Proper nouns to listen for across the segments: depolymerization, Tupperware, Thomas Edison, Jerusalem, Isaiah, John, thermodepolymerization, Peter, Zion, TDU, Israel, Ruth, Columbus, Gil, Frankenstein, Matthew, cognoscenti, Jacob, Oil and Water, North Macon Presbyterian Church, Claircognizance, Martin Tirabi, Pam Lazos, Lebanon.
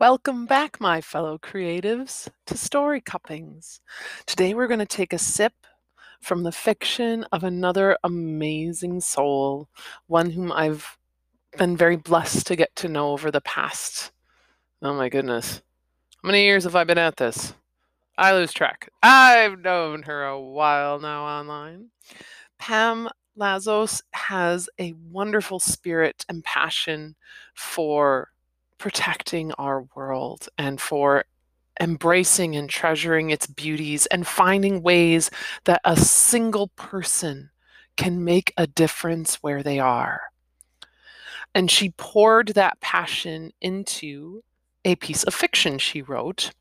Welcome back, my fellow creatives, to Story Cuppings. Today we're going to take a sip from the fiction of another amazing soul, one whom I've been very blessed to get to know over the past. Oh my goodness. How many years have I been at this? I lose track. I've known her a while now online. Pam Lazos has a wonderful spirit and passion for protecting our world and for embracing and treasuring its beauties and finding ways that a single person can make a difference where they are. And she poured that passion into a piece of fiction she wrote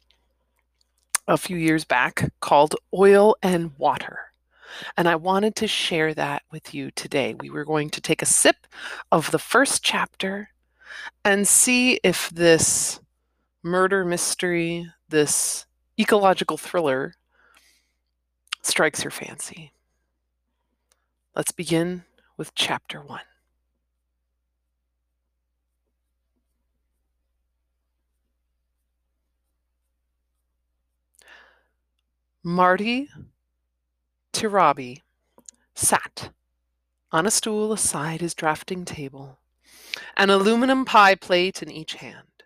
a few years back called Oil and Water. And I wanted to share that with you today. We were going to take a sip of the first chapter and see if this murder mystery, this ecological thriller, strikes your fancy. Let's begin with chapter 1. Martin Tirabi sat on a stool aside his drafting table, an aluminum pie plate in each hand.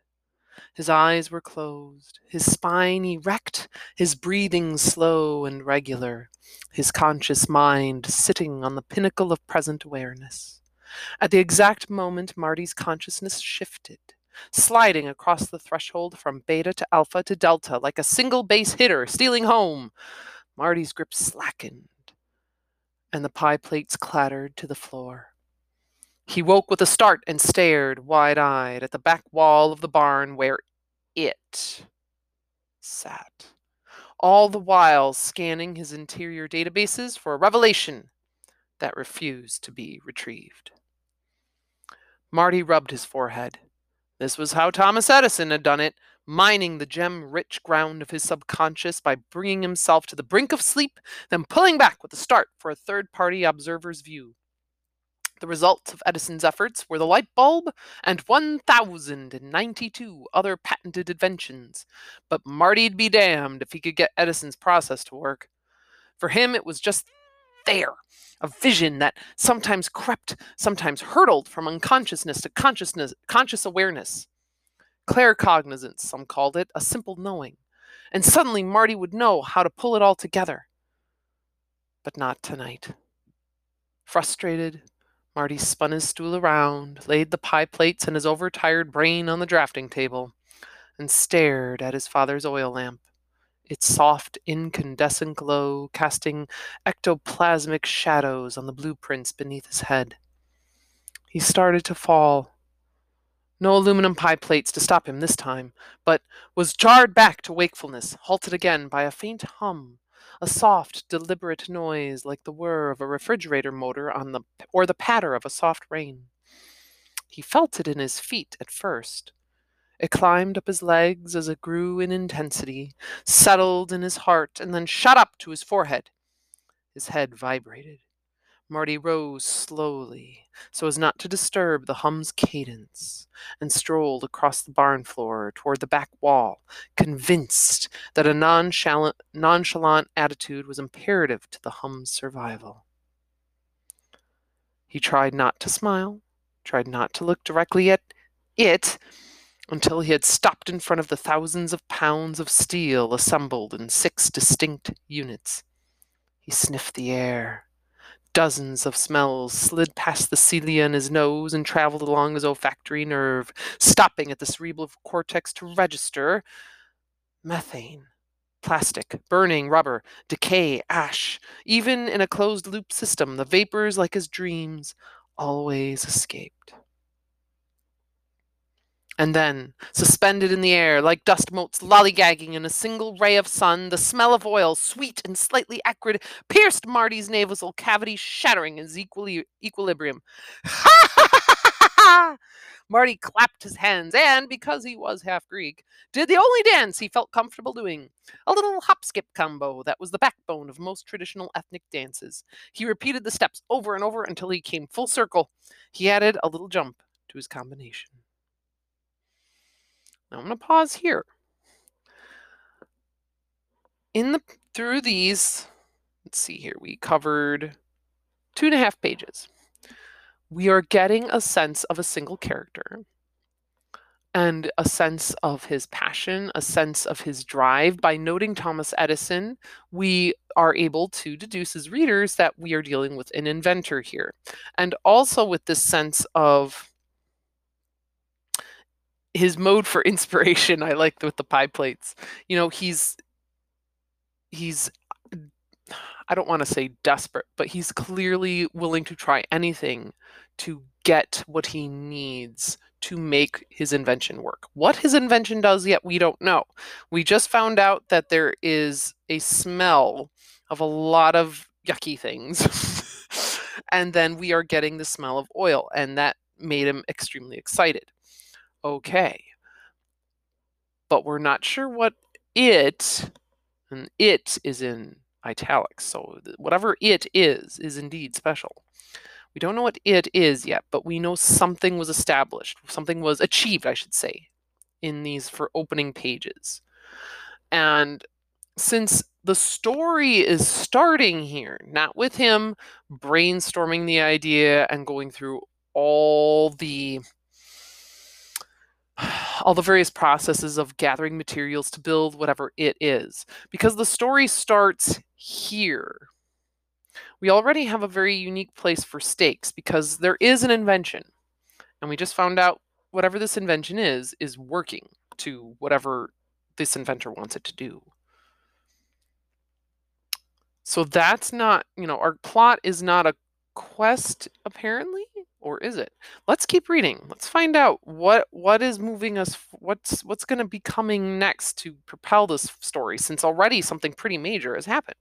His eyes were closed, his spine erect, his breathing slow and regular, his conscious mind sitting on the pinnacle of present awareness. At the exact moment, Marty's consciousness shifted, sliding across the threshold from beta to alpha to delta like a single base hitter stealing home. Marty's grip slackened, and the pie plates clattered to the floor. He woke with a start and stared wide-eyed at the back wall of the barn where it sat, all the while scanning his interior databases for a revelation that refused to be retrieved. Marty rubbed his forehead. This was how Thomas Edison had done it, mining the gem-rich ground of his subconscious by bringing himself to the brink of sleep, then pulling back with a start for a third-party observer's view. The results of Edison's efforts were the light bulb and 1,092 other patented inventions, but Marty'd be damned if he could get Edison's process to work. For him, it was just there, a vision that sometimes crept, sometimes hurtled from unconsciousness to conscious awareness. Claircognizance, some called it, a simple knowing, and suddenly Marty would know how to pull it all together. But not tonight. Frustrated, Marty spun his stool around, laid the pie plates and his overtired brain on the drafting table, and stared at his father's oil lamp, its soft incandescent glow casting ectoplasmic shadows on the blueprints beneath his head. He started to fall. No aluminum pie plates to stop him this time, but was jarred back to wakefulness, halted again by a faint hum, a soft, deliberate noise like the whir of a refrigerator motor or the patter of a soft rain. He felt it in his feet at first. It climbed up his legs as it grew in intensity, settled in his heart, and then shot up to his forehead. His head vibrated. Marty rose slowly, so as not to disturb the hum's cadence, and strolled across the barn floor toward the back wall, convinced that a nonchalant attitude was imperative to the hum's survival. He tried not to smile, tried not to look directly at it, until he had stopped in front of the thousands of pounds of steel assembled in 6 distinct units. He sniffed the air. Dozens of smells slid past the cilia in his nose and traveled along his olfactory nerve, stopping at the cerebral cortex to register methane, plastic, burning rubber, decay, ash. Even in a closed-loop system, the vapors, like his dreams, always escaped. And then, suspended in the air, like dust motes lollygagging in a single ray of sun, the smell of oil, sweet and slightly acrid, pierced Marty's nasal cavity, shattering his equilibrium. Ha ha ha! Marty clapped his hands and, because he was half Greek, did the only dance he felt comfortable doing, a little hop-skip combo that was the backbone of most traditional ethnic dances. He repeated the steps over and over until he came full circle. He added a little jump to his combination. Now I'm going to pause here. Through these, let's see here, we covered 2.5 pages. We are getting a sense of a single character and a sense of his passion, a sense of his drive. By noting Thomas Edison, we are able to deduce as readers that we are dealing with an inventor here. And also with this sense of his mode for inspiration, I like with the pie plates. You know, he's I don't want to say desperate, but he's clearly willing to try anything to get what he needs to make his invention work. What his invention does yet, we don't know. We just found out that there is a smell of a lot of yucky things. And then we are getting the smell of oil, and that made him extremely excited. Okay. But we're not sure what it, and it is in italics, so whatever it is indeed special. We don't know what it is yet, but we know something was established, something was achieved, I should say, in these for opening pages. And since the story is starting here, not with him brainstorming the idea and going through all the various processes of gathering materials to build whatever it is, because the story starts here. We already have a very unique place for stakes because there is an invention, and we just found out whatever this invention is working to whatever this inventor wants it to do. So that's not, you know, our plot is not a quest apparently, or is it? Let's keep reading. Let's find out what is moving us, what's going to be coming next to propel this story, since already something pretty major has happened.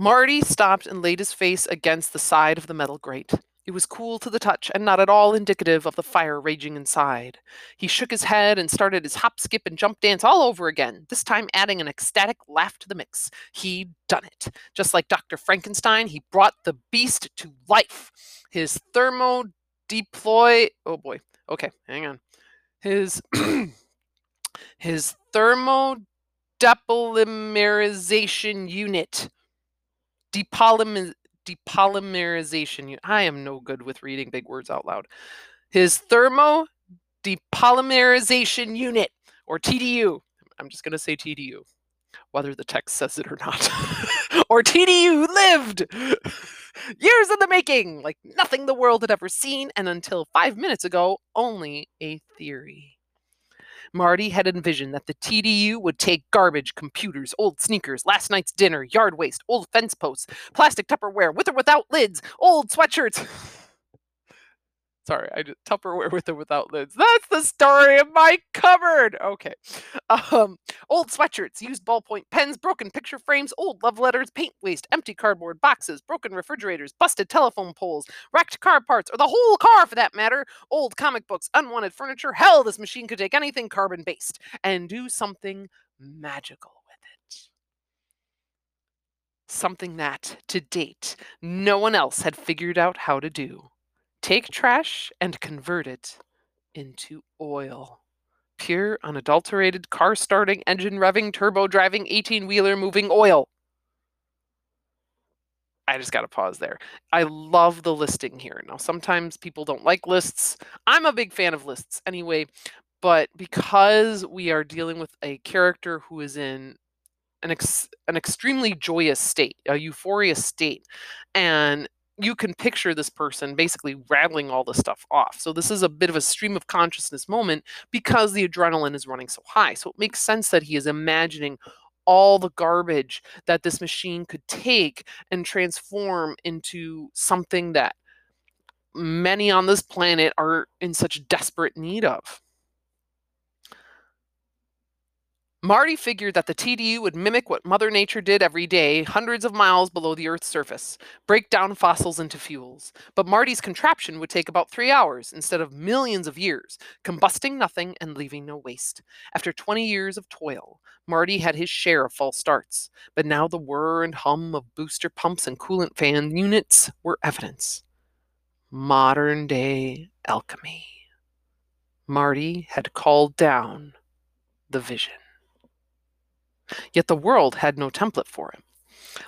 Marty stopped and laid his face against the side of the metal grate. It was cool to the touch and not at all indicative of the fire raging inside. He shook his head and started his hop, skip, and jump dance all over again, this time adding an ecstatic laugh to the mix. He'd done it. Just like Dr. Frankenstein, he brought the beast to life. His His thermodepolymerization unit. Depolymerization. I am no good with reading big words out loud. His thermodepolymerization unit, or TDU. I'm just going to say TDU, whether the text says it or not. Or TDU lived! Years in the making, like nothing the world had ever seen, and until 5 minutes ago, only a theory. Marty had envisioned that the TDU would take garbage, computers, old sneakers, last night's dinner, yard waste, old fence posts, plastic Tupperware with or without lids, old sweatshirts. Sorry, Tupperware with or without lids. That's the story of my cupboard. Okay. Old sweatshirts, used ballpoint pens, broken picture frames, old love letters, paint waste, empty cardboard boxes, broken refrigerators, busted telephone poles, wrecked car parts, or the whole car for that matter, old comic books, unwanted furniture. Hell, this machine could take anything carbon-based and do something magical with it. Something that, to date, no one else had figured out how to do. Take trash and convert it into oil. Pure, unadulterated, car-starting, engine-revving, turbo-driving, 18-wheeler moving oil. I just got to pause there. I love the listing here. Now, sometimes people don't like lists. I'm a big fan of lists anyway, but because we are dealing with a character who is in an extremely joyous state, a euphoria state, and you can picture this person basically rattling all this stuff off. So this is a bit of a stream of consciousness moment because the adrenaline is running so high. So it makes sense that he is imagining all the garbage that this machine could take and transform into something that many on this planet are in such desperate need of. Marty figured that the TDU would mimic what Mother Nature did every day, hundreds of miles below the Earth's surface, break down fossils into fuels. But Marty's contraption would take about 3 hours instead of millions of years, combusting nothing and leaving no waste. After 20 years of toil, Marty had his share of false starts, but now the whir and hum of booster pumps and coolant fan units were evidence. Modern-day alchemy. Marty had called down the vision. Yet the world had no template for him.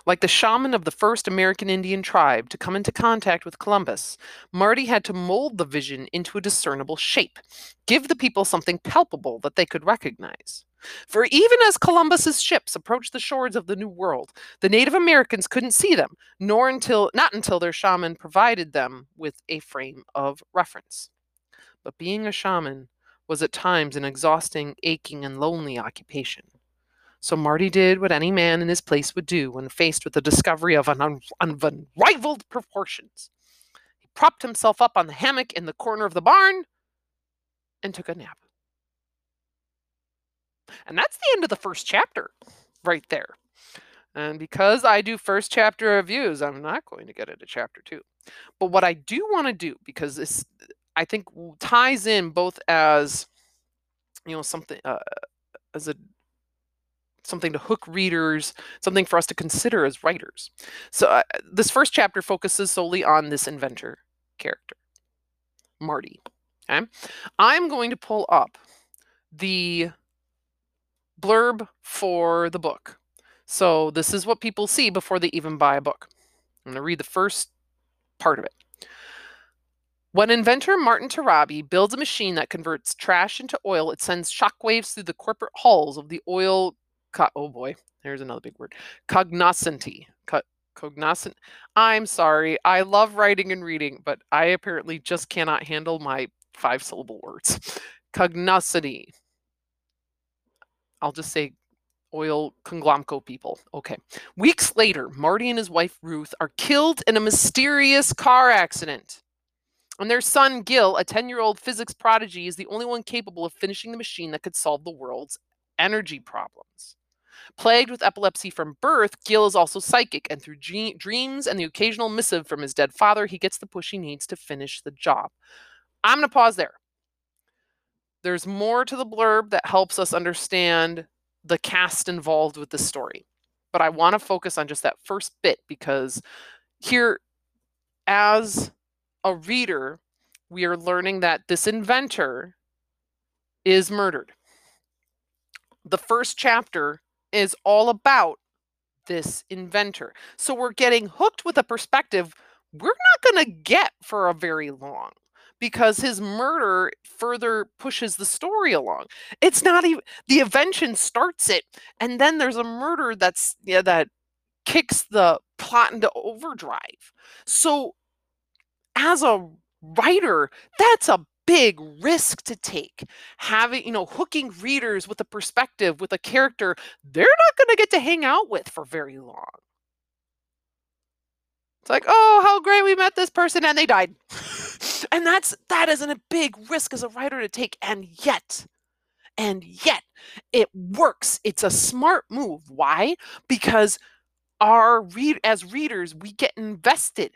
Like the shaman of the first American Indian tribe to come into contact with Columbus, Marty had to mold the vision into a discernible shape, give the people something palpable that they could recognize. For even as Columbus's ships approached the shores of the New World, the Native Americans couldn't see them, not until their shaman provided them with a frame of reference. But being a shaman was at times an exhausting, aching, and lonely occupation. So Marty did what any man in his place would do when faced with the discovery of unrivaled proportions. He propped himself up on the hammock in the corner of the barn and took a nap. And that's the end of the first chapter right there. And because I do first chapter reviews, I'm not going to get into chapter 2. But what I do want to do, because this, I think, ties in both as, you know, something something to hook readers, something for us to consider as writers. So this first chapter focuses solely on this inventor character, Marty. Okay? I'm going to pull up the blurb for the book. So this is what people see before they even buy a book. I'm going to read the first part of it. When inventor Martin Tirabi builds a machine that converts trash into oil, it sends shockwaves through the corporate halls of the oil... oh boy, there's another big word. Cognoscenti. Cognoscent. I'm sorry. I love writing and reading, but I apparently just cannot handle my 5-syllable words. Cognoscenti. I'll just say oil conglomco people. Okay. Weeks later, Marty and his wife Ruth are killed in a mysterious car accident. And their son Gil, a 10-year-old physics prodigy, is the only one capable of finishing the machine that could solve the world's energy problems. Plagued with epilepsy from birth, Gil is also psychic, and through dreams and the occasional missive from his dead father, he gets the push he needs to finish the job. I'm going to pause there. There's more to the blurb that helps us understand the cast involved with this story. But I want to focus on just that first bit, because here, as a reader, we are learning that this inventor is murdered. The first chapter is all about this inventor. So we're getting hooked with a perspective we're not going to get for a very long, because his murder further pushes the story along. It's not even, the invention starts it, and then there's a murder that's, yeah, that kicks the plot into overdrive. So as a writer, that's a big risk to take, having, you know, hooking readers with a perspective, with a character they're not going to get to hang out with for very long. It's like, oh, how great, we met this person and they died. And that isn't a big risk as a writer to take, and yet it works. It's a smart move. Why? Because as readers, we get invested.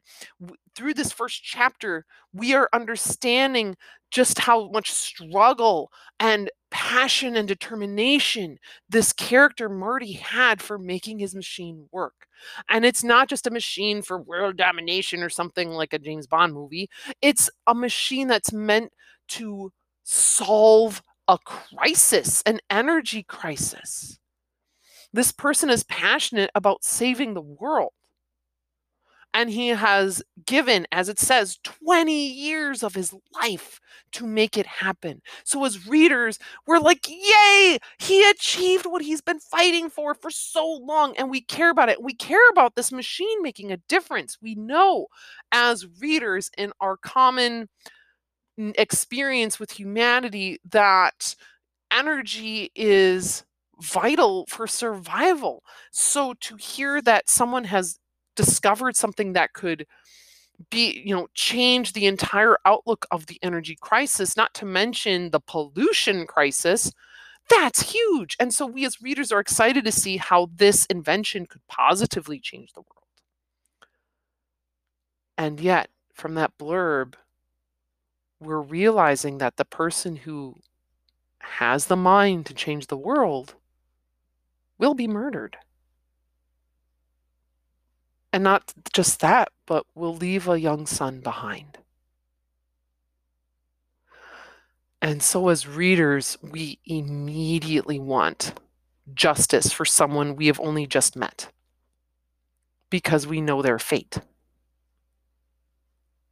Through this first chapter, we are understanding just how much struggle and passion and determination this character Marty had for making his machine work. And it's not just a machine for world domination or something like a James Bond movie. It's a machine that's meant to solve a crisis, an energy crisis. This person is passionate about saving the world. And he has given, as it says, 20 years of his life to make it happen. So as readers, we're like, yay, he achieved what he's been fighting for so long. And we care about it. We care about this machine making a difference. We know, as readers, in our common experience with humanity, that energy is vital for survival. So to hear that someone has discovered something that could be, you know, change the entire outlook of the energy crisis, not to mention the pollution crisis, that's huge. And so we as readers are excited to see how this invention could positively change the world. And yet, from that blurb, we're realizing that the person who has the mind to change the world will be murdered. And not just that, but will leave a young son behind. And so as readers, we immediately want justice for someone we have only just met because we know their fate.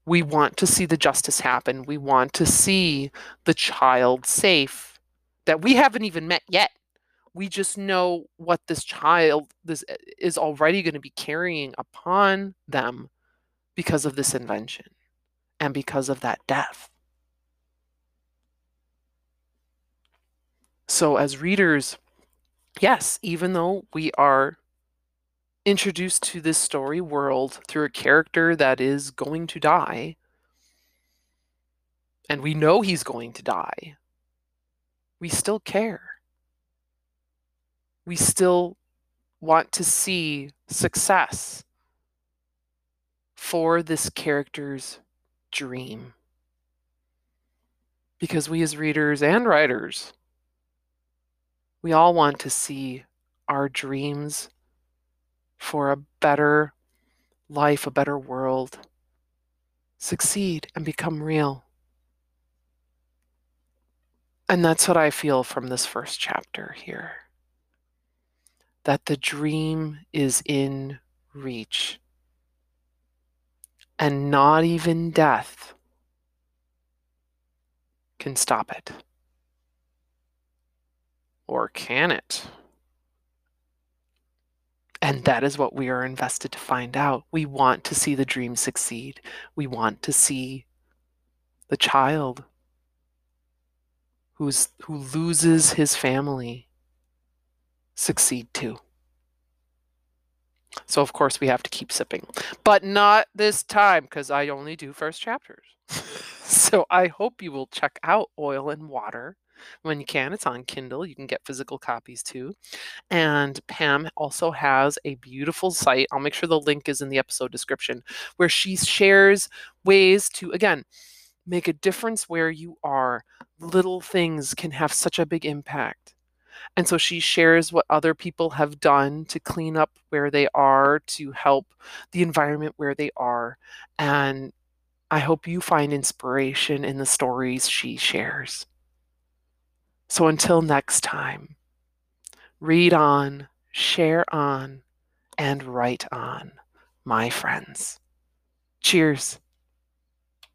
We want to see the justice happen. We want to see the child safe that we haven't even met yet. We just know what this child is already going to be carrying upon them because of this invention and because of that death. So as readers, yes, even though we are introduced to this story world through a character that is going to die, and we know he's going to die, we still care. We still want to see success for this character's dream. Because we as readers and writers, we all want to see our dreams for a better life, a better world, succeed and become real. And that's what I feel from this first chapter here. That the dream is in reach. And not even death can stop it. Or can it? And that is what we are invested to find out. We want to see the dream succeed. We want to see the child who loses his family succeed too. So of course we have to keep sipping, but not this time because I only do first chapters. So I hope you will check out Oil and Water when you can. It's on Kindle. You can get physical copies too. And Pam also has a beautiful site. I'll make sure the link is in the episode description where she shares ways to, again, make a difference where you are. Little things can have such a big impact. And so she shares what other people have done to clean up where they are, to help the environment where they are. And I hope you find inspiration in the stories she shares. So until next time, read on, share on, and write on, my friends. Cheers.